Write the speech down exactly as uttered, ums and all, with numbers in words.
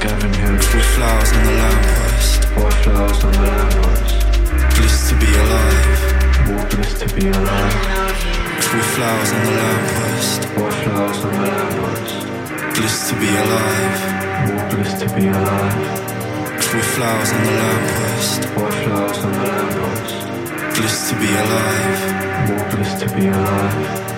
Gavin Hill. Four flowers on the lamppost. Four flowers on the lamppost. Bliss to be alive. More bliss to be alive. Four flowers on the lamppost. Four flowers on the lamppost. Bliss to be alive. More bliss to be alive. Four flowers on the lamppost. Four flowers on the lamppost. Bliss to be alive. More bliss to be alive.